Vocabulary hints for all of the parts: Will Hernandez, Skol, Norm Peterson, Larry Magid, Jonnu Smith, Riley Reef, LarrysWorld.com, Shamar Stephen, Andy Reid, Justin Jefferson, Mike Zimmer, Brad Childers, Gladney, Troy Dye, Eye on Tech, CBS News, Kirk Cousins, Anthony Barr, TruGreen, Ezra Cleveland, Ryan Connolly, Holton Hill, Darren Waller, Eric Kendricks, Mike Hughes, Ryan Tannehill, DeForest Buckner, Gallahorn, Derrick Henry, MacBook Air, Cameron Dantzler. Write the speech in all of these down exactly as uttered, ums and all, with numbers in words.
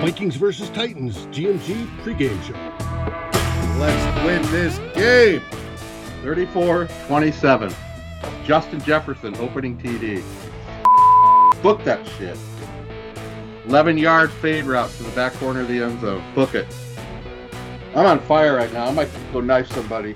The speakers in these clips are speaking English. Vikings versus Titans, G M G pregame show. Let's win this game. thirty-four twenty-seven. Justin Jefferson opening T D. Book that shit. eleven-yard fade route to the back corner of the end zone. Book it. I'm on fire right now. I might go knife somebody.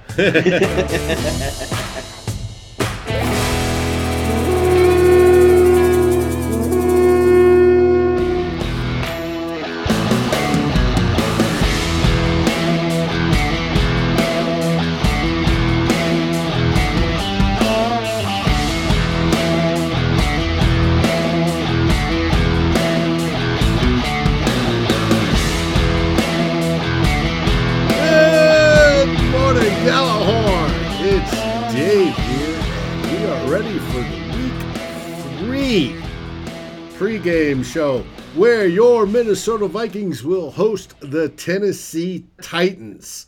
Game show where your Minnesota Vikings will host the Tennessee Titans.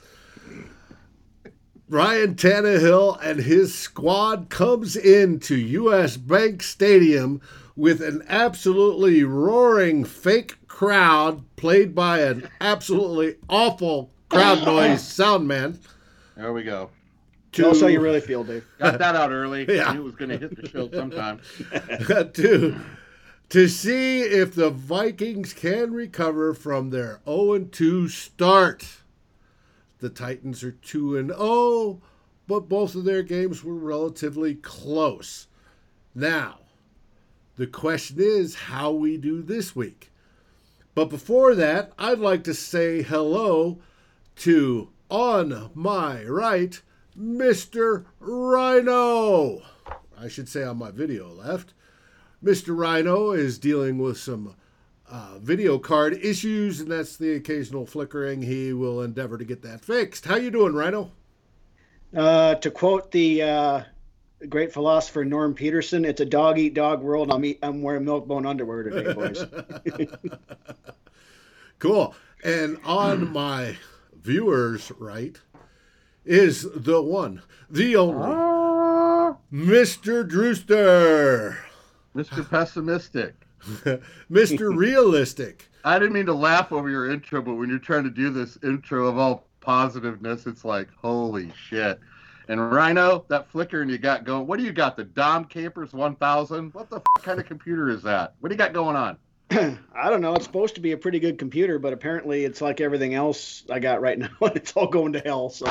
Ryan Tannehill and his squad comes into U S. Bank Stadium with an absolutely roaring fake crowd played by an absolutely awful crowd noise sound man. There we go. Tell us how you really feel, Dave. Got that out early. Yeah. I knew it was going to hit the show sometime. Dude. To see if the Vikings can recover from their oh and two start. The Titans are two and oh, but both of their games were relatively close. Now, the question is how we do this week. But before that, I'd like to say hello to, on my right, Mister Rhino. I should say on my video left. Mister Rhino is dealing with some uh, video card issues, and that's the occasional flickering. He will endeavor to get that fixed. How you doing, Rhino? Uh, to quote the uh, great philosopher Norm Peterson, it's a dog-eat-dog world. I'm, eat, I'm wearing Milk-Bone underwear today, boys. Cool. And on my viewers' right is the one, the only, ah. Mister Drewster. Mister Pessimistic. Mister Realistic. I didn't mean to laugh over your intro, but when you're trying to do this intro of all positiveness, it's like, holy shit. And Rhino, that flickering you got going, what do you got, the Dom Capers one thousand? What the f- kind of computer is that? What do you got going on? I don't know. It's supposed to be a pretty good computer, but apparently it's like everything else I got right now, and it's all going to hell. So,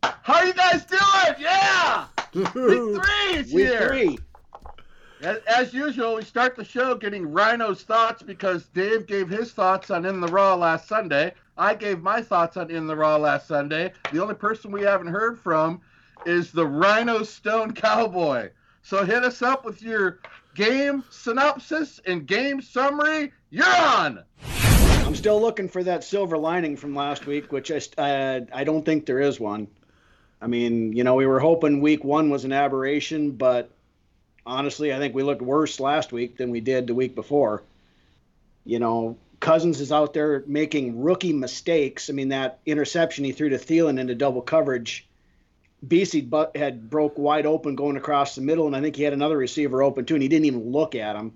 how are you guys doing? Yeah! Week three is Week here! Week three. As usual, we start the show getting Rhino's thoughts because Dave gave his thoughts on In the Raw last Sunday. I gave my thoughts on In the Raw last Sunday. The only person we haven't heard from is the Rhino Stone Cowboy. So hit us up with your game synopsis and game summary. You're on! I'm still looking for that silver lining from last week, which I, uh, I don't think there is one. I mean, you know, we were hoping week one was an aberration, but honestly, I think we looked worse last week than we did the week before. You know, Cousins is out there making rookie mistakes. I mean, that interception he threw to Thielen into double coverage, Beastie had broke wide open going across the middle, and I think he had another receiver open too, and he didn't even look at him.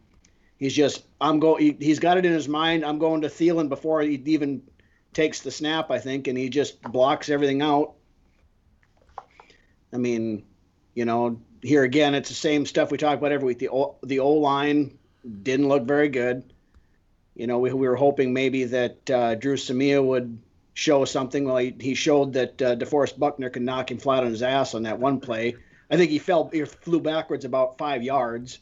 He's just, I'm go. He, he's got it in his mind. I'm going to Thielen before he even takes the snap, I think, and he just blocks everything out. I mean, you know. Here again, it's the same stuff we talk about every week. The O, the O-line didn't look very good. You know, we, we were hoping maybe that uh, Drew Samia would show something. Well, he, he showed that uh, DeForest Buckner could knock him flat on his ass on that one play. I think he fell, he flew backwards about five yards.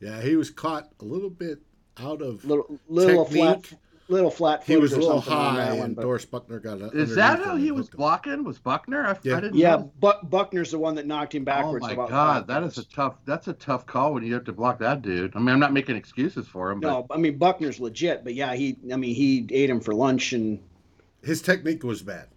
Yeah, he was caught a little bit out of little, little technique. Flat, little flat. He was a little high, on one, and Doris Buckner got it. Is that how he was blocking? Was Buckner? I, yeah, I didn't yeah know. But Buckner's the one that knocked him backwards. Oh my about God, that is a tough. That's a tough call when you have to block that dude. I mean, I'm not making excuses for him. No, but I mean Buckner's legit, but yeah, he. I mean, he ate him for lunch, and his technique was bad.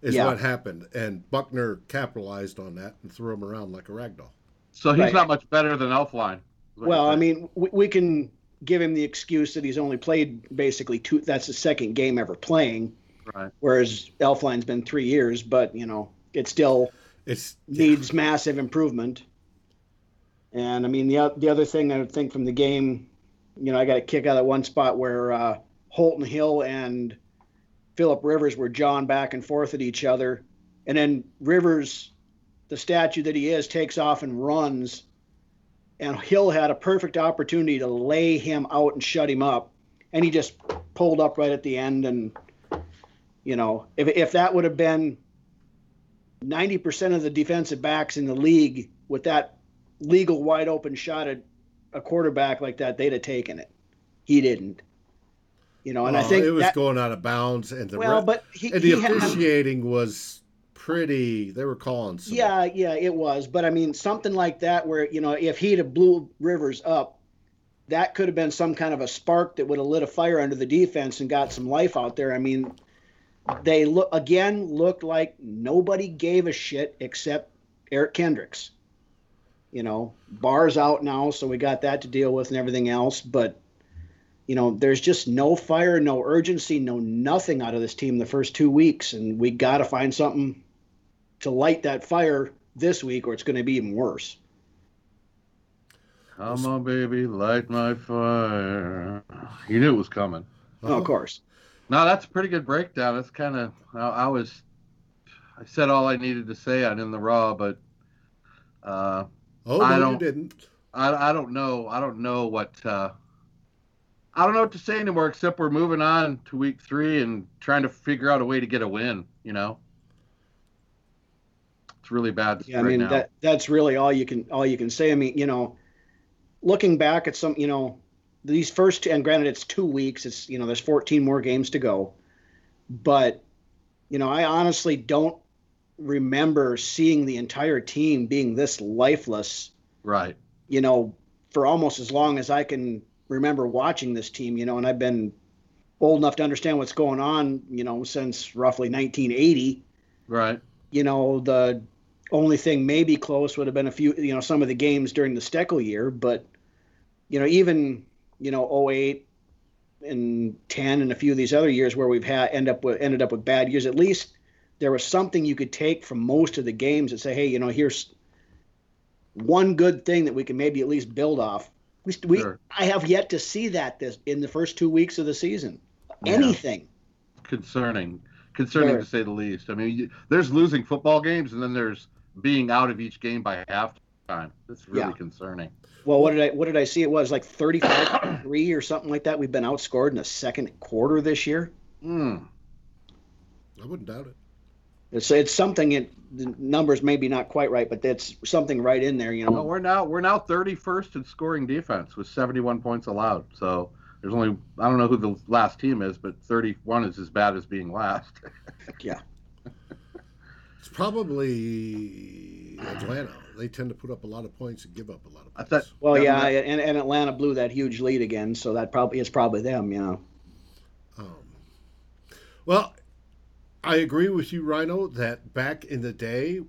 Is yeah. what happened, and Buckner capitalized on that and threw him around like a ragdoll. So he's right. Not much better than Elfline. Well, I mean, we, we can give him the excuse that he's only played basically two. That's his second game ever playing. Right. Whereas Elfline's been three years, but you know, it still it's, needs yeah. massive improvement. And I mean, the, the other thing I would think from the game, you know, I got a kick out of one spot where uh, Holton Hill and Philip Rivers were jawing back and forth at each other. And then Rivers, the statue that he is, takes off and runs. And Hill had a perfect opportunity to lay him out and shut him up. And he just pulled up right at the end. And, you know, if if that would have been ninety percent of the defensive backs in the league with that legal wide open shot at a quarterback like that, they'd have taken it. He didn't. You know, and well, I think it was that, going out of bounds, and the well, ref, but he, and the officiating was pretty. They were calling. Some. Yeah, yeah, it was. But I mean, something like that, where you know, if he'd have blew Rivers up, that could have been some kind of a spark that would have lit a fire under the defense and got some life out there. I mean, they look again looked like nobody gave a shit except Eric Kendricks. You know, Barr's out now, so we got that to deal with and everything else, but. You know, there's just no fire, no urgency, no nothing out of this team the first two weeks, and we got to find something to light that fire this week, or it's going to be even worse. Come on, baby, light my fire. You knew it was coming. Oh, of course. No, that's a pretty good breakdown. That's kind of how I was. I said all I needed to say on In the Raw, but uh, oh, no, I don't. You didn't. I I don't know. I don't know what. Uh, I don't know what to say anymore, except we're moving on to week three and trying to figure out a way to get a win, you know? It's really bad. Yeah, I mean, right that that's really all you can all you can say. I mean, you know, looking back at some, you know, these first two, and granted it's two weeks, it's, you know, there's fourteen more games to go. But, you know, I honestly don't remember seeing the entire team being this lifeless. Right. You know, for almost as long as I can remember watching this team, you know, and I've been old enough to understand what's going on, you know, since roughly nineteen eighty. Right. You know, the only thing maybe close would have been a few, you know, some of the games during the Steckel year, but, you know, even, you know, oh eight and ten and a few of these other years where we've had end up with, ended up with bad years, at least there was something you could take from most of the games and say, hey, you know, here's one good thing that we can maybe at least build off. We, we sure. I have yet to see that this in the first two weeks of the season. Yeah. Anything concerning, concerning sure. to say the least. I mean, you, there's losing football games, and then there's being out of each game by halftime. That's really yeah. concerning. Well, what did I what did I see? It was like thirty-five three or something like that. We've been outscored in the second quarter this year. Mm. I wouldn't doubt it. It's it's something. It, the numbers may be not quite right, but that's something right in there. You know, no, we're now we're now thirty-first in scoring defense with seventy-one points allowed. So there's only I don't know who the last team is, but thirty-one is as bad as being last. Yeah, it's probably Atlanta. They tend to put up a lot of points and give up a lot of points. I thought, well, yeah, I, and and Atlanta blew that huge lead again, so that probably is probably them. You know. Um. Well. I agree with you, Rhino, that back in the day,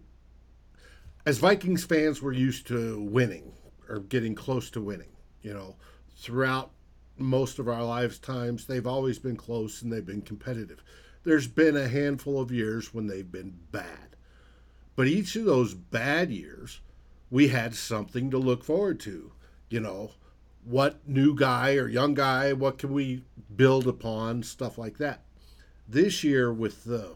as Vikings fans, we're used to winning or getting close to winning. You know, throughout most of our lifetimes, they've always been close and they've been competitive. There's been a handful of years when they've been bad. But each of those bad years, we had something to look forward to. You know, what new guy or young guy, what can we build upon, stuff like that. This year with the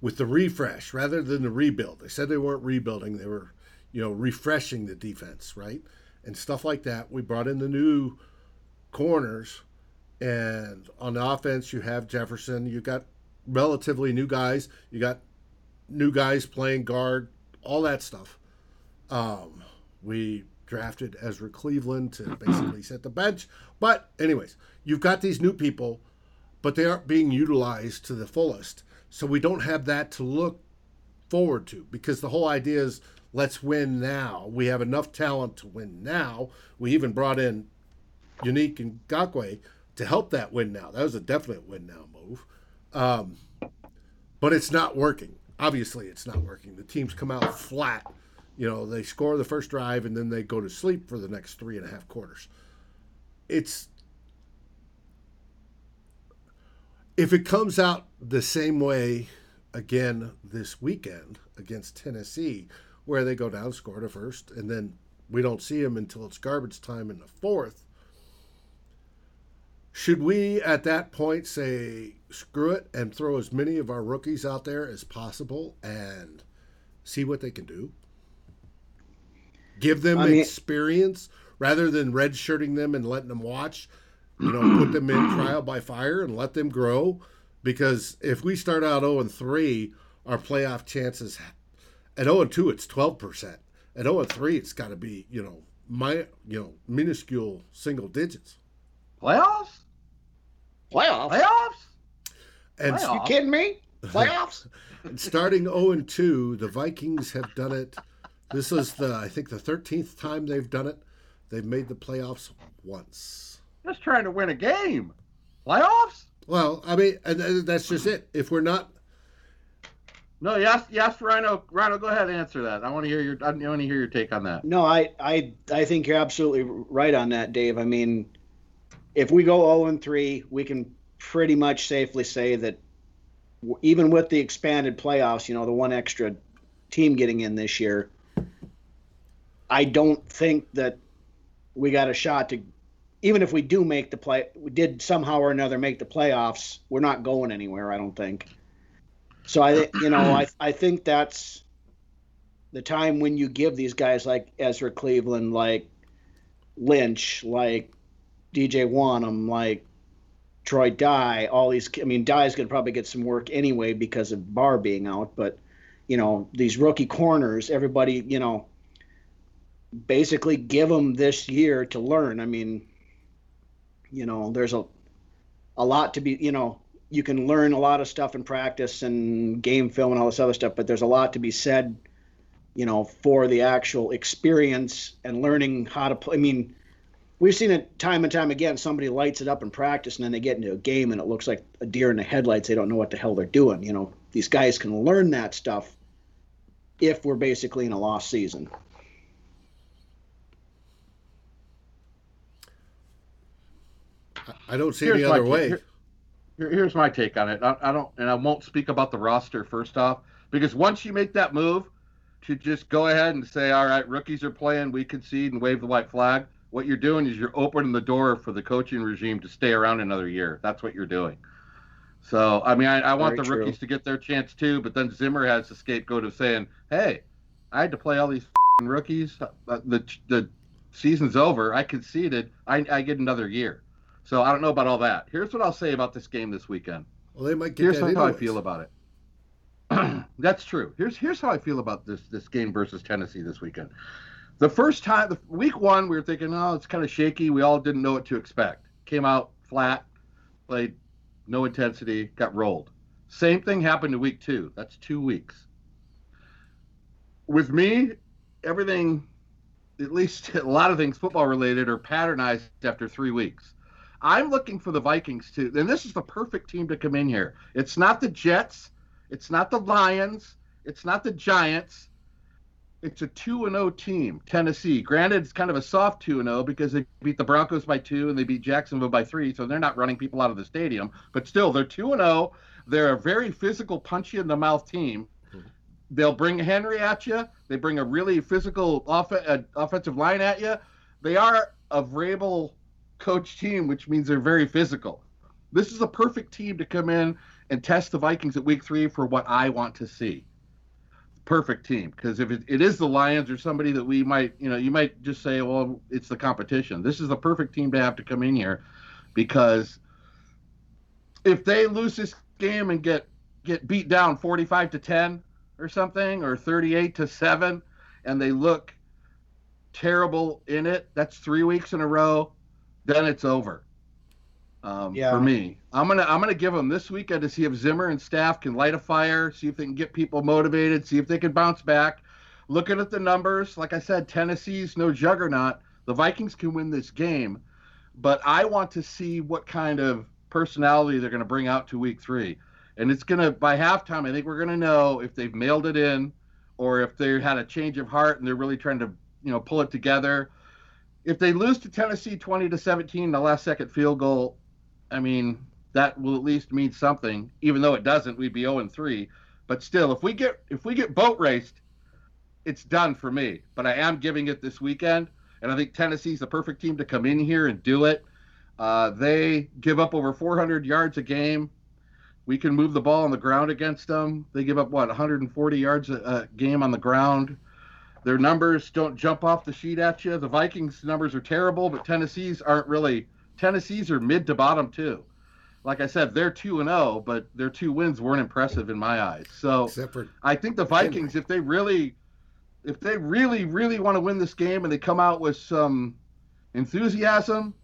with the refresh rather than the rebuild. They said they weren't rebuilding. They were, you know, refreshing the defense, right? And stuff like that. We brought in the new corners. And on the offense, you have Jefferson. You got relatively new guys. You got new guys playing guard, all that stuff. Um, we drafted Ezra Cleveland to basically set the bench. But anyways, you've got these new people, but they aren't being utilized to the fullest. So we don't have that to look forward to, because the whole idea is let's win now. We have enough talent to win now. We even brought in Yannick Ngakwe to help that win now. That was a definite win now move. Um, but it's not working. Obviously, it's not working. The teams come out flat. You know, they score the first drive, and then they go to sleep for the next three and a half quarters. It's... If it comes out the same way again this weekend against Tennessee, where they go down, score to first, and then we don't see them until it's garbage time in the fourth, Should we at that point say screw it and throw as many of our rookies out there as possible and see what they can do? Give them I mean, experience rather than redshirting them and letting them watch. You know, put them in trial by fire and let them grow. Because if we start out oh and three, our playoff chances at oh and two, it's twelve percent. At oh and three, it's got to be, you know, my, you know, minuscule single digits. Playoffs? Playoffs? Playoffs? And Playoffs? You kidding me? Playoffs? And starting oh and two, the Vikings have done it. This is the, I think, the thirteenth time they've done it. They've made the playoffs once. Just trying to win a game. Playoffs? Well, I mean, that's just it. If we're not. No, yes, yes, Rhino, Rhino, go ahead and answer that. I want to hear your, I want to hear your take on that. No, I, I, I think you're absolutely right on that, Dave. I mean, if we go oh and three, we can pretty much safely say that even with the expanded playoffs, you know, the one extra team getting in this year, I don't think that we got a shot to, even if we do make the play, we did somehow or another make the playoffs, we're not going anywhere, I don't think. So I, you know, I I think that's the time when you give these guys like Ezra Cleveland, like Lynch, like D J Wanham, like Troy Dye, all these. I mean, Dye's gonna probably get some work anyway because of Barr being out, but you know, these rookie corners, everybody, you know, basically give them this year to learn. I mean, you know, there's a a lot to be, you know. You can learn a lot of stuff in practice and game film and all this other stuff, but there's a lot to be said, you know, for the actual experience and learning how to play. I mean, we've seen it time and time again. Somebody lights it up in practice and then they get into a game and it looks like a deer in the headlights. They don't know what the hell they're doing. You know, these guys can learn that stuff if we're basically in a lost season. I don't see Here's any other way. Here- Here's my take on it. I, I don't, and I won't speak about the roster first off, because once you make that move to just go ahead and say, all right, rookies are playing, we concede and wave the white flag, what you're doing is you're opening the door for the coaching regime to stay around another year. That's what you're doing. So, I mean, I, I want Very the rookies true. to get their chance too, but then Zimmer has the scapegoat of saying, hey, I had to play all these f-ing rookies. The, the season's over. I conceded. I, I get another year. So I don't know about all that. Here's what I'll say about this game this weekend. Well, they might get Here's that how anyways. I feel about it. That's true. Here's here's how I feel about this this game versus Tennessee this weekend. The first time, the week one, we were thinking, oh, it's kind of shaky. We all didn't know what to expect. Came out flat, played no intensity, got rolled. Same thing happened in week two. That's two weeks. With me, everything, at least a lot of things football related, are patternized after three weeks. I'm looking for the Vikings to, and this is the perfect team to come in here. It's not the Jets. It's not the Lions. It's not the Giants. It's a two and oh team, Tennessee. Granted, it's kind of a soft two and oh because they beat the Broncos by two and they beat Jacksonville by three, so they're not running people out of the stadium. But still, they're two and oh. They're a very physical, punchy-in-the-mouth team. Mm-hmm. They'll bring Henry at you. They bring a really physical off- uh, offensive line at you. They are a Vrabel coach team, which means they're very physical. This is a perfect team to come in and test the Vikings at week three for what I want to see. Perfect team, because if it, it is the Lions or somebody that we might, you know, you might just say, well, it's the competition. This is the perfect team to have to come in here, because if they lose this game and get get beat down forty-five to ten or something, or thirty-eight to seven, and they look terrible in it, that's three weeks in a row. Then it's over um, yeah. for me. I'm gonna I'm gonna give them this weekend to see if Zimmer and staff can light a fire, see if they can get people motivated, see if they can bounce back. Looking at the numbers, like I said, Tennessee's no juggernaut. The Vikings can win this game, but I want to see what kind of personality they're gonna bring out to week three. And it's gonna, by halftime, I think we're gonna know if they've mailed it in or if they had a change of heart and they're really trying to, you know, pull it together. If they lose to Tennessee twenty to seventeen in the last second field goal, I mean, that will at least mean something. Even though it doesn't, we'd be oh and three. But still, if we get if we get boat raced, it's done for me. But I am giving it this weekend, and I think Tennessee's the perfect team to come in here and do it. Uh, they give up over four hundred yards a game. We can move the ball on the ground against them. They give up, what, one hundred forty yards a, a game on the ground. Their numbers don't jump off the sheet at you. The Vikings' numbers are terrible, but Tennessee's aren't really. Tennessee's are mid to bottom, too. Like I said, they're two and oh, but their two wins weren't impressive in my eyes. So I think the Vikings, if they really, if they really, really want to win this game and they come out with some enthusiasm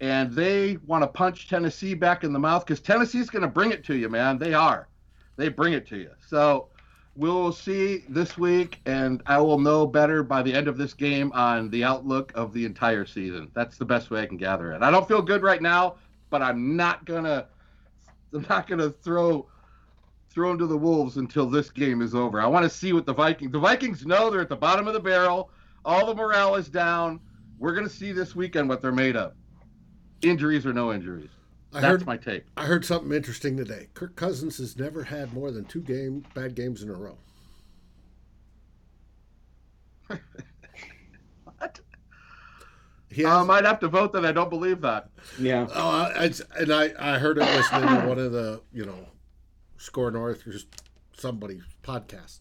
and they want to punch Tennessee back in the mouth, because Tennessee's going to bring it to you, man. They are. They bring it to you. So we'll see this week, and I will know better by the end of this game on the outlook of the entire season. That's the best way I can gather it. I don't feel good right now, but I'm not gonna, I'm not gonna throw, throw them to the wolves until this game is over. I want to see what the Vikings. The Vikings know they're at the bottom of the barrel. All the morale is down. We're gonna see this weekend what they're made of. Injuries or no injuries. I That's heard, my take. I heard something interesting today. Kirk Cousins has never had more than two game bad games in a row. Has, um, I'd have to vote that I don't believe that. Yeah. Uh, I, and I, I heard it listening to one of the, you know, Score North or somebody's podcast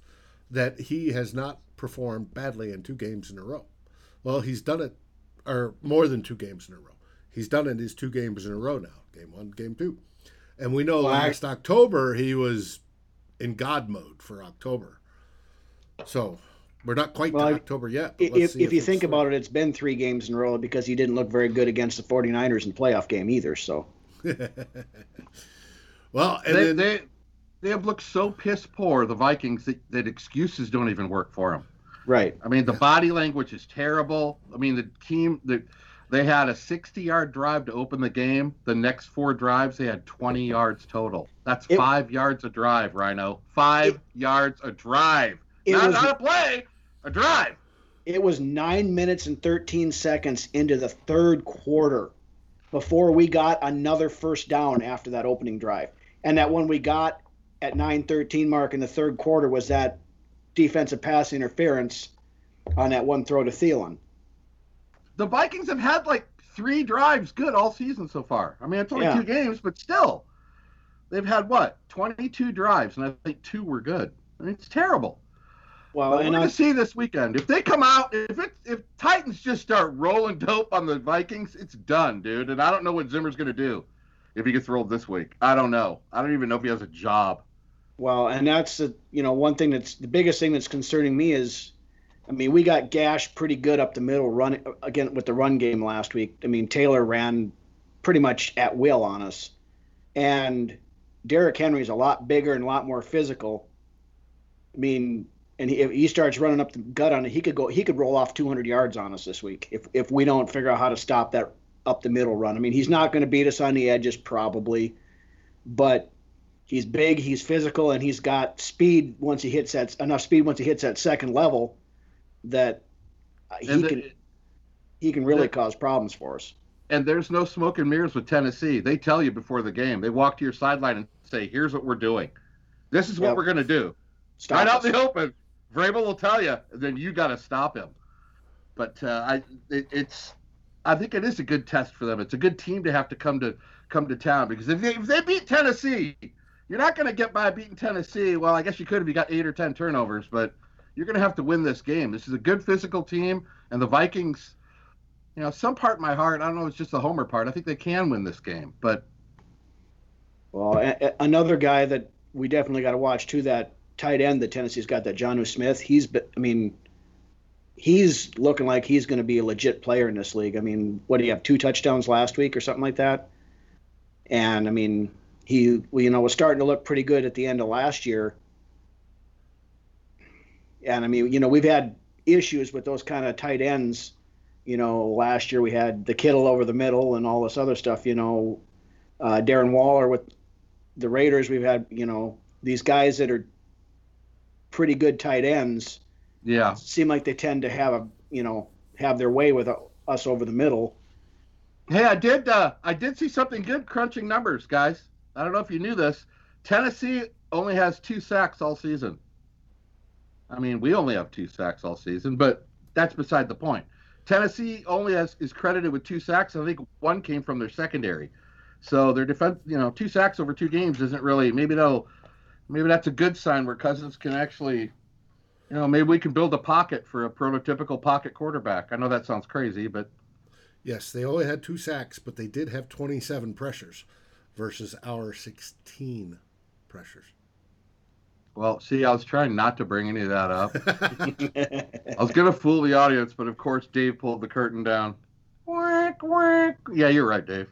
that he has not performed badly in two games in a row. Well, he's done it, or more than two games in a row. He's done it his two games in a row now, game one, game two. And we know well, last I, October he was in God mode for October. So... We're not quite well, to October yet. If, if, if you think still... about it, it's been three games in a row because he didn't look very good against the 49ers in the playoff game either. So, well, and they, then... they they have looked so piss poor, the Vikings, that, that excuses don't even work for them. Right. I mean, the yeah. body language is terrible. I mean, the team the, they had a sixty-yard drive to open the game. The next four drives, they had twenty yards total. That's it, five yards a drive, Rhino. Five it, yards a drive. Not, was, not a play. A drive. It was nine minutes and thirteen seconds into the third quarter before we got another first down after that opening drive. And that one we got at nine thirteen mark in the third quarter was that defensive pass interference on that one throw to Thielen. The Vikings have had like three drives good all season so far. I mean, it's only yeah. two games, but still. They've had, what, twenty-two drives, and I think two were good. I mean, it's terrible. Well, well, we're going to see this weekend. If they come out, if it, if Titans just start rolling dope on the Vikings, it's done, dude. And I don't know what Zimmer's going to do if he gets rolled this week. I don't know. I don't even know if he has a job. Well, and that's, the you know, one thing that's the biggest thing that's concerning me is, I mean, we got gashed pretty good up the middle run again with the run game last week. I mean, Taylor ran pretty much at will on us. And Derrick Henry's a lot bigger and a lot more physical. I mean... And he, if he starts running up the gut on it, he could go. He could roll off two hundred yards on us this week if if we don't figure out how to stop that up the middle run. I mean, he's not going to beat us on the edges probably, but he's big, he's physical, and he's got speed. Once he hits that enough speed, once he hits that second level, that he and can the, he can really the, cause problems for us. And there's no smoke and mirrors with Tennessee. They tell you before the game. They walk to your sideline and say, "Here's what we're doing. This is what yep. we're going to do. Stop right us. Out in the open." Vrabel will tell you, then you got to stop him. But uh, I, it, it's, I think it is a good test for them. It's a good team to have to come to come to town because if they, if they beat Tennessee, you're not going to get by beating Tennessee. Well, I guess you could if you got eight or ten turnovers, but you're going to have to win this game. This is a good physical team, and the Vikings, you know, some part of my heart, I don't know, it's just the homer part. I think they can win this game, but. Well, a- a- another guy that we definitely got to watch too that. Tight end that Tennessee's got, that Jonnu Smith, he's I mean, he's looking like he's going to be a legit player in this league. I mean, what, did he have two touchdowns last week or something like that? And, I mean, he you know was starting to look pretty good at the end of last year. And, I mean, you know, we've had issues with those kind of tight ends. You know, last year we had the Kittle over the middle and all this other stuff, you know. Uh, Darren Waller with the Raiders, we've had, you know, these guys that are pretty good tight ends. Yeah, seem like they tend to have a you know have their way with us over the middle. Hey, I did uh, I did see something good crunching numbers, guys. I don't know if you knew this. Tennessee only has two sacks all season. I mean, we only have two sacks all season, but that's beside the point. Tennessee only has is credited with two sacks. I think one came from their secondary. So their defense, you know, two sacks over two games isn't really, maybe they'll, maybe that's a good sign where Cousins can actually, you know, maybe we can build a pocket for a prototypical pocket quarterback. I know that sounds crazy, but. Yes, they only had two sacks, but they did have twenty-seven pressures versus our sixteen pressures. Well, see, I was trying not to bring any of that up. I was going to fool the audience, but of course, Dave pulled the curtain down. Whack, whack. Yeah, you're right, Dave.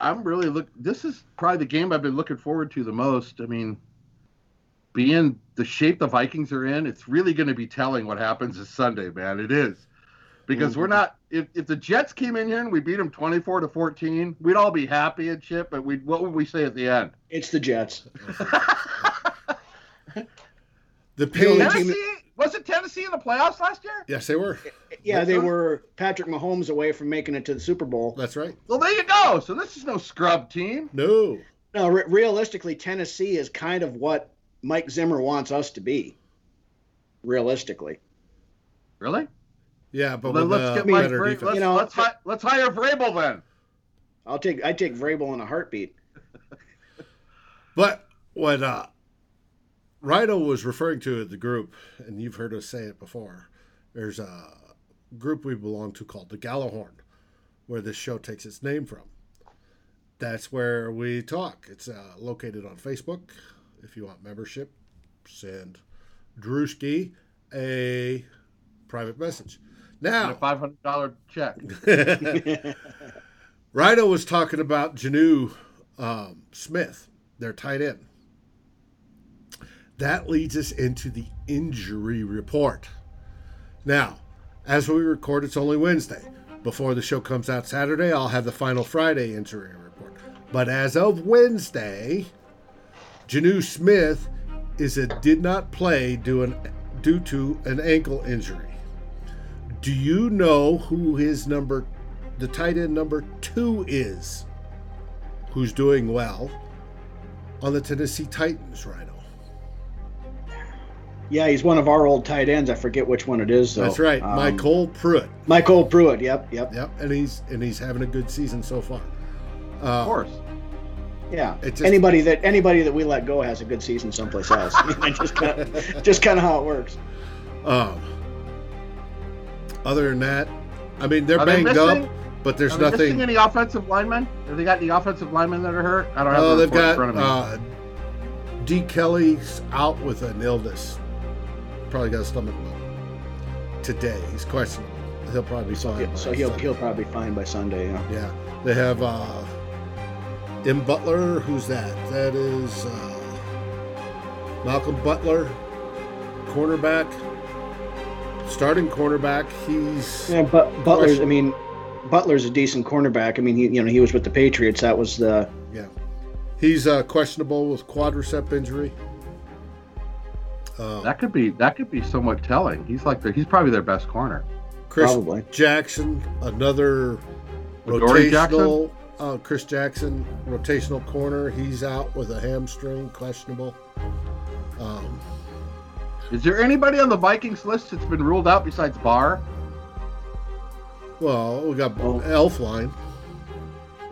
I'm really look. This is probably the game I've been looking forward to the most. I mean, being the shape the Vikings are in, it's really going to be telling what happens this Sunday, man. It is. Because mm-hmm. we're not, if, if the Jets came in here and we beat them twenty-four to fourteen, we'd all be happy and shit, but we'd, what would we say at the end? It's the Jets. The pain Tennessee, that... wasn't Tennessee in the playoffs last year? Yes, they were. Yeah, that's they right. were Patrick Mahomes away from making it to the Super Bowl. That's right. Well, there you go. So this is no scrub team. No. No, re- realistically, Tennessee is kind of what Mike Zimmer wants us to be. Realistically. Really? Yeah, but well, with, let's uh, get Mike Vrabel. Let's, you know, let's, hi- let's hire Vrabel then. I'll take I take Vrabel in a heartbeat. But what uh, Rhino was referring to at the group, and you've heard us say it before. There's a group we belong to called the Gallahorn, where this show takes its name from. That's where we talk. It's uh, located on Facebook. If you want membership, send Drewski a private message. Now, and a five hundred dollars check. Rhino was talking about Jonnu um, Smith, their tight end. That leads us into the injury report. Now, as we record, it's only Wednesday. Before the show comes out Saturday, I'll have the final Friday injury report. But as of Wednesday, Jonnu Smith is a did not play due, an, due to an ankle injury. Do you know who his number, the tight end number two is, who's doing well on the Tennessee Titans, Rhino? Yeah, he's one of our old tight ends. I forget which one it is, though. That's right, um, Michael Pruitt. Michael Pruitt, yep, yep, yep. And he's and he's having a good season so far. Uh, of course. Yeah, just, anybody that anybody that we let go has a good season someplace else. just kind of, just kind of how it works. Um. Other than that, I mean, they're are banged they up, but there's are nothing. Are they missing any offensive linemen? Have they got any offensive linemen that are hurt? I don't have no, the report got, in front of me. Uh, D. Kelly's out with an illness. Probably got a stomach bug today. He's questionable. He'll probably be fine. Yeah, by so he'll Sunday. he'll probably be fine by Sunday. Yeah. Yeah. They have uh, M. Butler. Who's that? That is uh, Malcolm Butler, cornerback. Starting cornerback, he's yeah. But Butler's, I mean, Butler's a decent cornerback. I mean, he you know he was with the Patriots. That was the yeah. He's uh, questionable with quadricep injury. Um, that could be that could be somewhat telling. He's like the, he's probably their best corner. Chris probably. Jackson, another with rotational. Jackson? Uh, Chris Jackson, rotational corner. He's out with a hamstring, questionable. Um, Is there anybody on the Vikings list that's been ruled out besides Barr? Well, we got oh. Elfline.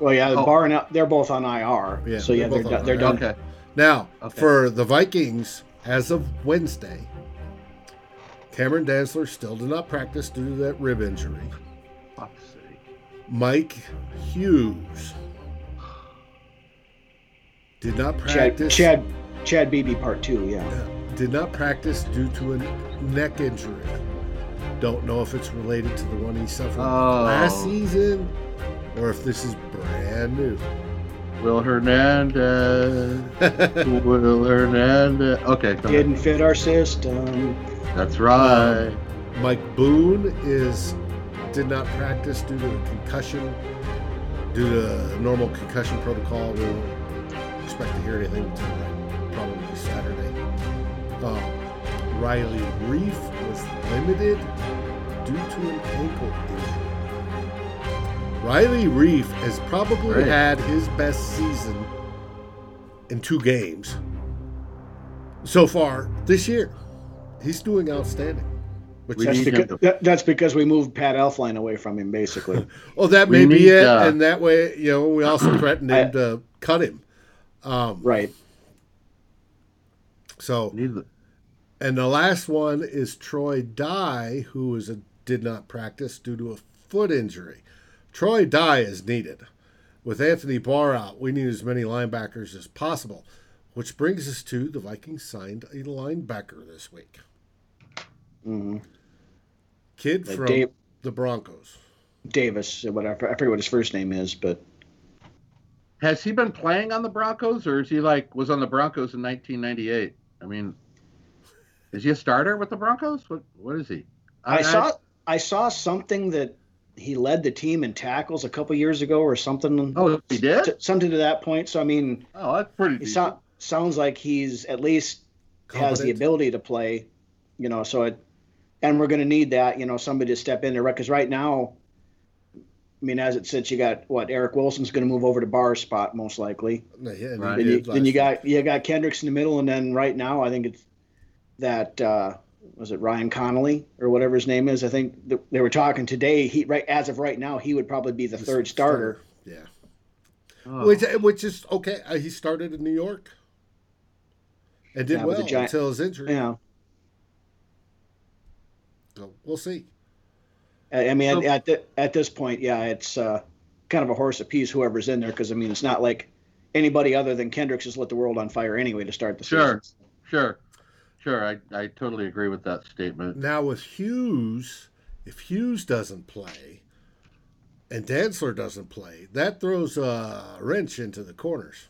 Well, yeah, oh. Barr and El- they're both on I R. Yeah, so yeah, they're they're, do- they're done. Okay. Now, okay. For the Vikings, as of Wednesday, Cameron Dantzler still did not practice due to that rib injury. Fuck's sake. Mike Hughes did not practice. Chad Chad, Chad Beebe part two, yeah. yeah. Did not practice due to a neck injury. Don't know if it's related to the one he suffered oh. last season or if this is brand new. Will Hernandez. Will Hernandez. Okay. Didn't fit our system. That's right. Um, Mike Boone is did not practice due to a concussion, due to normal concussion protocol. We don't expect to hear anything until like, probably Saturday. Um, Riley Reef was limited due to an ankle injury. Riley Reef has probably Great. had his best season in two games so far this year. He's doing outstanding. We that's, because, that, that's because we moved Pat Elflein away from him, basically. Well, that we may need, be it, uh, and that way, you know, we also threatened him I, to cut him. Um, right. So, Neither. and the last one is Troy Dye, who is a, did not practice due to a foot injury. Troy Dye is needed. With Anthony Barr out, we need as many linebackers as possible, which brings us to the Vikings signed a linebacker this week. Mm-hmm. Kid like from Dave, the Broncos. Davis, whatever. I forget what his first name is, but has he been playing on the Broncos, or is he like was on the Broncos in nineteen ninety-eight? I mean, is he a starter with the Broncos? What what is he? I, I saw I, I saw something that he led the team in tackles a couple years ago, or something. Oh, he did something to that point. So I mean, oh, that's pretty. So, sounds like he's at least competent. Has the ability to play, you know. So it. And we're going to need that, you know, somebody to step in there. Because right now, I mean, as it sits, you got, what, Eric Wilson's going to move over to Barr's spot, most likely. Yeah, and right. then, you, then you got you got Kendricks in the middle, and then right now I think it's that, uh, was it Ryan Connolly or whatever his name is? I think th- they were talking today. He right As of right now, he would probably be the, the third starter. starter. Yeah. Oh. Which, which is okay. Uh, he started in New York and did yeah, well giant, until his injury. Yeah. So we'll see. I mean, so, at the, at this point, yeah, it's uh, kind of a horse apiece whoever's in there because, I mean, it's not like anybody other than Kendricks has lit the world on fire anyway to start the season. Sure, sure, sure. I, I totally agree with that statement. Now with Hughes, if Hughes doesn't play and Dantzler doesn't play, that throws a wrench into the corners.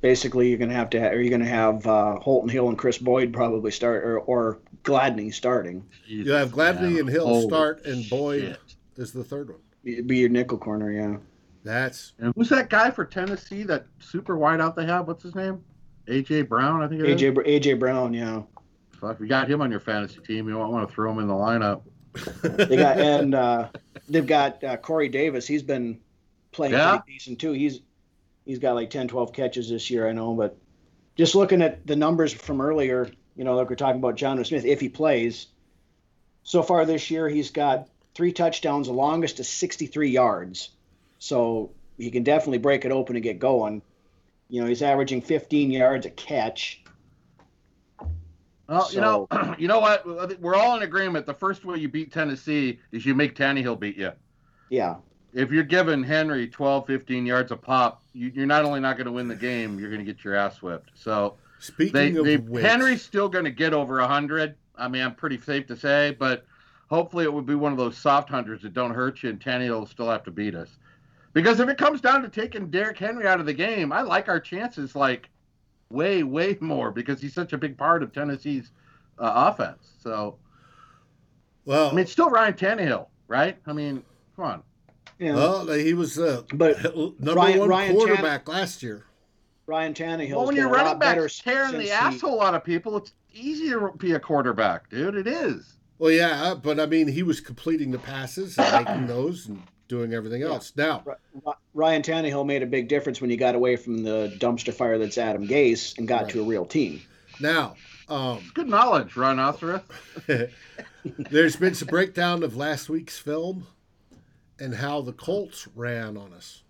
Basically, you're going to have to, are you going to have uh, Holton Hill and Chris Boyd probably start, or, or Gladney starting? You have Gladney yeah. and Hill Holy start, and Boyd shit. is the third one. It'd be your nickel corner, yeah. That's. And who's that guy for Tennessee? That super wideout they have. What's his name? A J. Brown, I think. It A J. Is. A J. Brown, yeah. Fuck, you got him on your fantasy team. You don't want to throw him in the lineup. They got and uh, they've got uh, Corey Davis. He's been playing yeah. pretty decent too. He's. He's got like ten, twelve catches this year, I know. But just looking at the numbers from earlier, you know, like we're talking about Jonnu Smith, if he plays, so far this year he's got three touchdowns, the longest is sixty-three yards. So he can definitely break it open and get going. You know, he's averaging fifteen yards a catch. Well, so, you know, you know what? We're all in agreement. The first way you beat Tennessee is you make Tannehill beat you. Yeah. If you're giving Henry twelve, fifteen yards a pop, you, you're not only not going to win the game, you're going to get your ass whipped. So, speaking they, of they, which, Henry's still going to get over one hundred. I mean, I'm pretty safe to say, but hopefully it would be one of those soft hundreds that don't hurt you, and Tannehill will still have to beat us. Because if it comes down to taking Derrick Henry out of the game, I like our chances like way, way more because he's such a big part of Tennessee's uh, offense. So, well, I mean, it's still Ryan Tannehill, right? I mean, come on. Yeah. Well, he was uh, but number Ryan, one Ryan quarterback Tan- last year. Ryan Tannehill. Well, when you're running back tearing the he... asshole out of people, it's easier to be a quarterback, dude. It is. Well, yeah, but I mean, he was completing the passes and making those and doing everything else. Yeah. Now, Ryan Tannehill made a big difference when he got away from the dumpster fire that's Adam Gase and got right. to a real team. Now, um, good knowledge, Ron Othra. There's been some breakdown of last week's film. And how the Colts ran on us.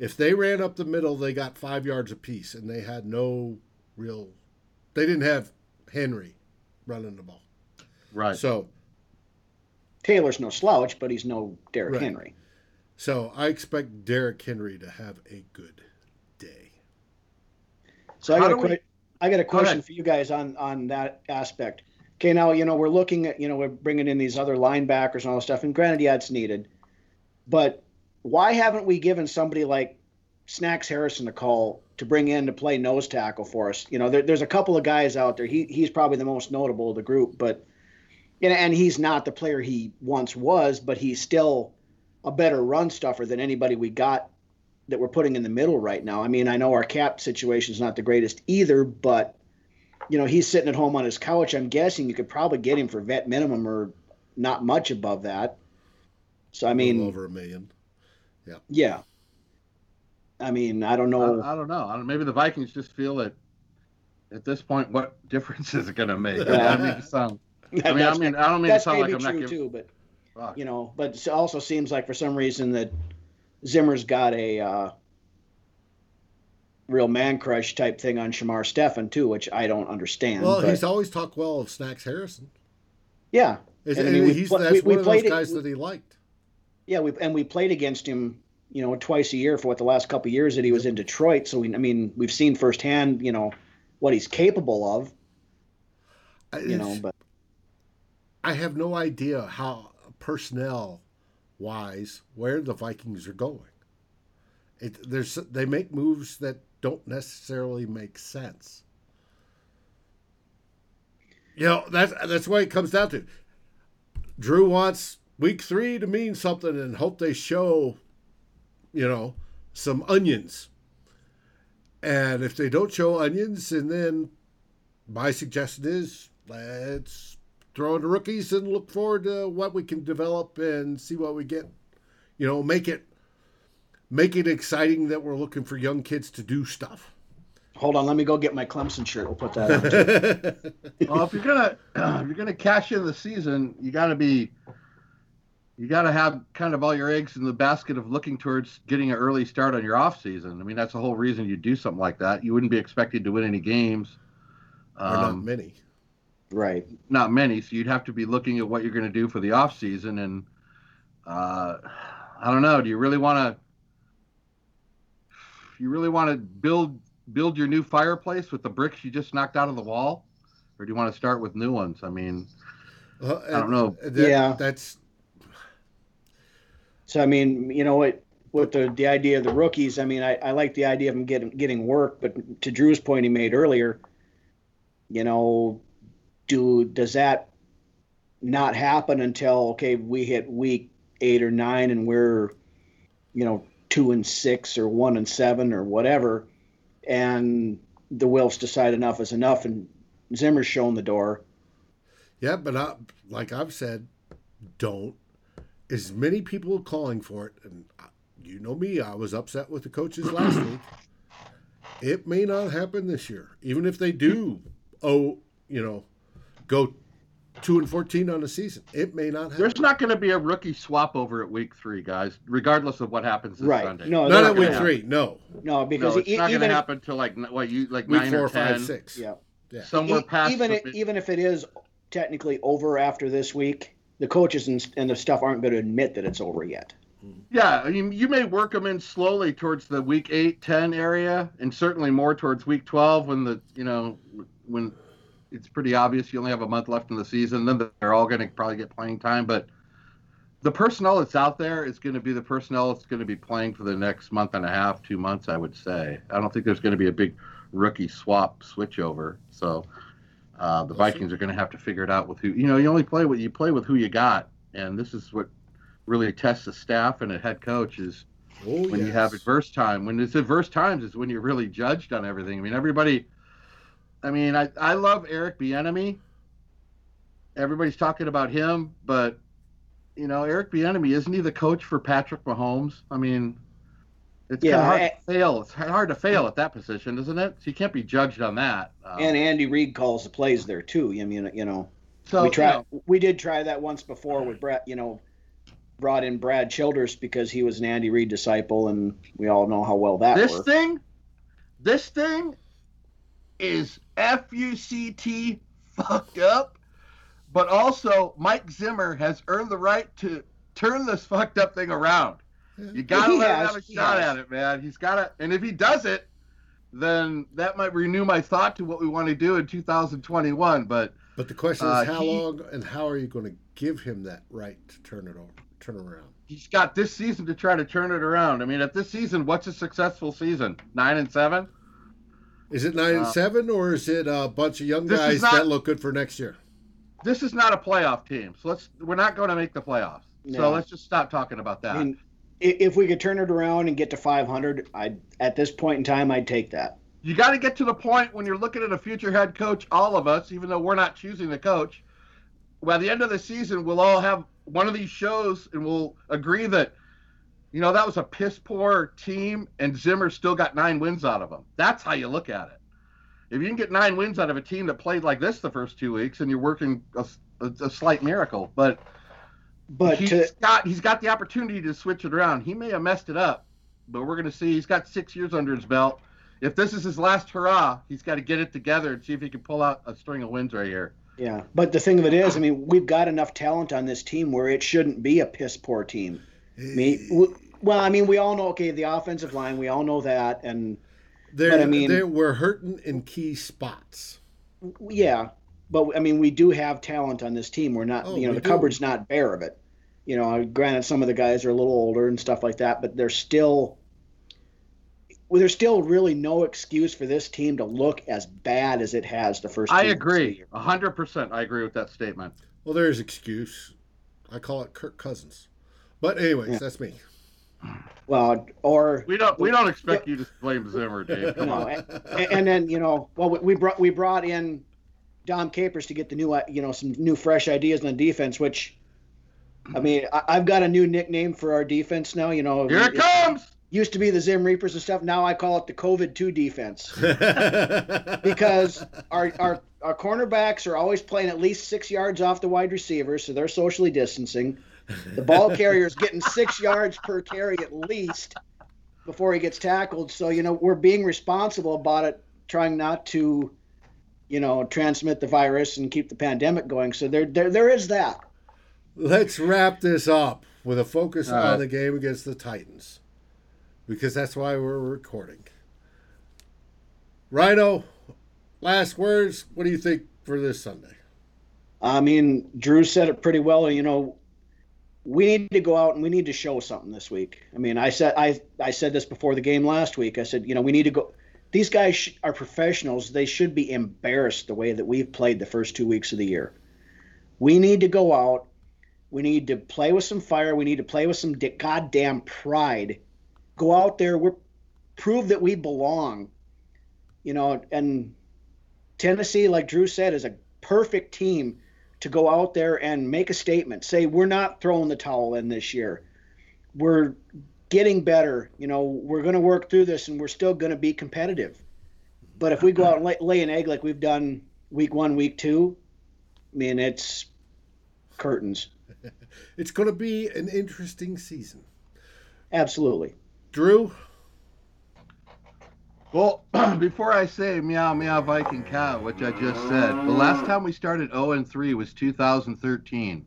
If they ran up the middle, they got five yards apiece, and they had no real. They didn't have Henry running the ball. Right. So Taylor's no slouch, but he's no Derrick right. Henry. So I expect Derrick Henry to have a good day. So I got, a, we... I got a question for you guys on on that aspect. Okay, now you know we're looking at you know we're bringing in these other linebackers and all this stuff, and granted, yeah, it's needed. But why haven't we given somebody like Snacks Harrison a call to bring in to play nose tackle for us? You know, there, there's a couple of guys out there. He he's probably the most notable of the group, but and, and he's not the player he once was, but he's still a better run stuffer than anybody we got that we're putting in the middle right now. I mean, I know our cap situation is not the greatest either, but you know, he's sitting at home on his couch. I'm guessing you could probably get him for vet minimum or not much above that. So I mean, over a million, yeah, yeah. I mean, I don't know. I, I don't know. I don't, maybe the Vikings just feel that at this point, what difference is it going to make? Yeah. I mean, some, I mean, I mean, I don't mean to sound like I'm not giving. That's maybe true too, but fuck. you know, but it also seems like for some reason that Zimmer's got a uh, real man crush type thing on Shamar Stephen too, which I don't understand. Well, but he's always talked well of Snacks Harrison. Yeah, and, and I mean, we, he's that's we, one we of those guys it, that he liked. Yeah, we and we played against him, you know, twice a year for what the last couple of years that he was in Detroit. So we, I mean, we've seen firsthand, you know, what he's capable of. You it's, know, but I have no idea how personnel wise where the Vikings are going. It, there's they make moves that don't necessarily make sense. You know, that's that's what it comes down to. Drew wants week three to mean something and hope they show, you know, some onions. And if they don't show onions, and then my suggestion is let's throw in the rookies and look forward to what we can develop and see what we get. You know, make it make it exciting that we're looking for young kids to do stuff. Hold on, let me go get my Clemson shirt. We'll put that on. Well, if you're gonna uh, if you're gonna cash in the season, you gotta be you gotta have kind of all your eggs in the basket of looking towards getting an early start on your off season. I mean, that's the whole reason you do something like that. You wouldn't be expected to win any games, um, or not many, right? Not many. So you'd have to be looking at what you're gonna do for the off season, and uh, I don't know. Do you really want to? You really want to build? Build your new fireplace with the bricks you just knocked out of the wall, or do you want to start with new ones? I mean, well, I don't know. That, yeah, that's. So I mean, you know what? With the the idea of the rookies, I mean, I, I like the idea of them getting getting work, but to Drew's point he made earlier, you know, do does that not happen until okay we hit week eight or nine and we're, you know, two and six or one and seven or whatever. And the Wilfs decide enough is enough, and Zimmer's shown the door. Yeah, but I, like I've said, don't. As many people calling for it, and I, you know me, I was upset with the coaches last week. It may not happen this year, even if they do. Oh, you know, go two and fourteen on the season. It may not happen. There's not going to be a rookie swap over at week three, guys, regardless of what happens this right. Sunday. No, not at week happen. three. No, no, because no, it's e- not going to happen until like what you like week nine four, or ten, five, six. Yeah, yeah. Somewhere e- past even it, even if it is technically over after this week, the coaches and, and the stuff aren't going to admit that it's over yet. Yeah, I mean, you may work them in slowly towards the week eight, ten area, and certainly more towards week twelve when the you know when. It's pretty obvious you only have a month left in the season. Then they're all going to probably get playing time. But the personnel that's out there is going to be the personnel that's going to be playing for the next month and a half, two months, I would say. I don't think there's going to be a big rookie swap switchover. So uh, the Vikings are going to have to figure it out with who. You know, you only play with you play with who you got. And this is what really tests the staff and a head coach is oh, when yes. you have adverse time. When it's adverse times is when you're really judged on everything. I mean, everybody – I mean, I, I love Eric Bieniemy. Everybody's talking about him, but, you know, Eric Bieniemy, isn't he the coach for Patrick Mahomes? I mean, it's yeah, kind of hard I, to fail. It's hard to fail at that position, isn't it? So you can't be judged on that. Um, and Andy Reid calls the plays there, too. I mean, you know, so, we, tried, you know, we did try that once before with Brad, you know, brought in Brad Childers because he was an Andy Reid disciple, and we all know how well that this worked. This thing? This thing? Is F U C T fucked up, but also Mike Zimmer has earned the right to turn this fucked up thing around. You gotta he let has, him have a shot has. at it, man. He's gotta, and if he does it, then that might renew my thought to what we want to do in two thousand twenty-one. But but the question uh, is, how he, long and how are you going to give him that right to turn it over, turn around? He's got this season to try to turn it around. I mean, at this season, what's a successful season? Nine and seven. Is it nine and uh, seven, or is it a bunch of young guys not, that look good for next year? This is not a playoff team, so let's. We're not going to make the playoffs, no. so let's just stop talking about that. I mean, if we could turn it around and get to five hundred, I at this point in time, I'd take that. You got to get to the point when you're looking at a future head coach. All of us, even though we're not choosing the coach, by the end of the season, we'll all have one of these shows, and we'll agree that. You know, that was a piss-poor team, and Zimmer still got nine wins out of them. That's how you look at it. if you can get nine wins out of a team that played like this the first two weeks, and you're working a, a, a slight miracle, but but he's to, got he's got the opportunity to switch it around. He may have messed it up, but we're going to see. He's got six years under his belt. If this is his last hurrah, he's got to get it together and see if he can pull out a string of wins right here. Yeah, but the thing of it is, I mean, we've got enough talent on this team where it shouldn't be a piss-poor team. I mean, we, well, I mean, we all know, okay, the offensive line, we all know that. And but, I mean, we're hurting in key spots. Yeah, but, I mean, we do have talent on this team. We're not, oh, you know, the do. cupboard's not bare of it. You know, granted, some of the guys are a little older and stuff like that, but they're still... Well, there's still really no excuse for this team to look as bad as it has the first. I agree, a hundred percent. I agree with that statement. Well, there's excuse. I call it Kirk Cousins. But anyways, yeah. That's me. Well, or we don't we don't expect yeah. you to blame Zimmer, Dave. Come on. and, and then you know, well, we brought we brought in Dom Capers to get the new, you know, some new fresh ideas on the defense, which, I mean, I, I've got a new nickname for our defense now. You know, here it, it comes. Used to be the Zim Reapers and stuff. Now I call it the COVID two defense because our, our our cornerbacks are always playing at least six yards off the wide receivers, so they're socially distancing. The ball carrier is getting six yards per carry at least before he gets tackled. So, you know, we're being responsible about it, trying not to, you know, transmit the virus and keep the pandemic going. So there there, there is that. Let's wrap this up with a focus uh, on the game against the Titans. Because that's why we're recording. Rhino, last words. What do you think for this Sunday? I mean, Drew said it pretty well. You know, we need to go out and we need to show something this week. I mean, I said I I said this before the game last week. I said, you know, we need to go. These guys sh- are professionals. They should be embarrassed the way that we've played the first two weeks of the year. We need to go out. We need to play with some fire. We need to play with some di- goddamn pride. Go out there, we're, prove that we belong. You know, and Tennessee, like Drew said, is a perfect team to go out there and make a statement. Say, we're not throwing the towel in this year. We're getting better. You know, we're going to work through this, and we're still going to be competitive. But if we go out and lay, lay an egg like we've done week one, week two, I mean, it's curtains. It's going to be an interesting season. Absolutely. Drew? Well, before I say meow, meow, Viking cow, which I just said, the last time we started oh and three was two thousand thirteen.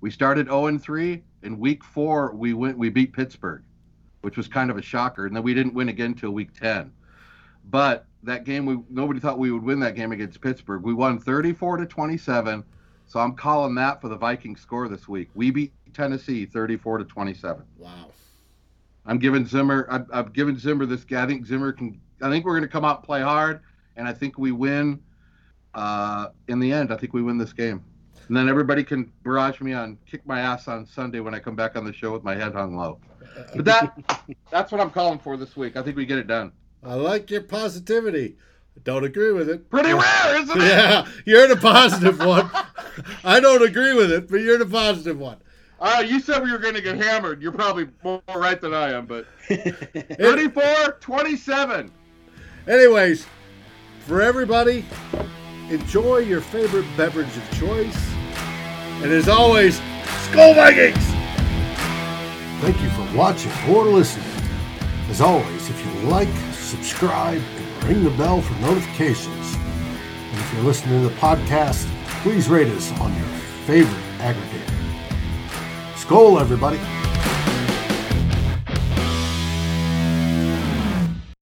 We started oh and three, and week four we went, we beat Pittsburgh, which was kind of a shocker, and then we didn't win again until week ten. But that game, we nobody thought we would win that game against Pittsburgh. We won thirty-four to twenty-seven, so I'm calling that for the Viking score this week. We beat Tennessee thirty-four to twenty-seven. Wow. I'm giving Zimmer. I've, I've given Zimmer this. I think Zimmer can. I think we're going to come out and play hard, and I think we win. Uh, in the end, I think we win this game, and then everybody can barrage me on, kick my ass on Sunday when I come back on the show with my head hung low. But that, that's what I'm calling for this week. I think we get it done. I like your positivity. I don't agree with it. Pretty rare, isn't it? Yeah, you're the positive one. I don't agree with it, but you're the positive one. Uh, you said we were going to get hammered. You're probably more right than I am, but thirty-four twenty-seven. Anyways, for everybody, enjoy your favorite beverage of choice. And as always, Skol Vikings! Thank you for watching or listening. As always, if you like, subscribe, and ring the bell for notifications. And if you're listening to the podcast, please rate us on your favorite aggregator. Skol, everybody.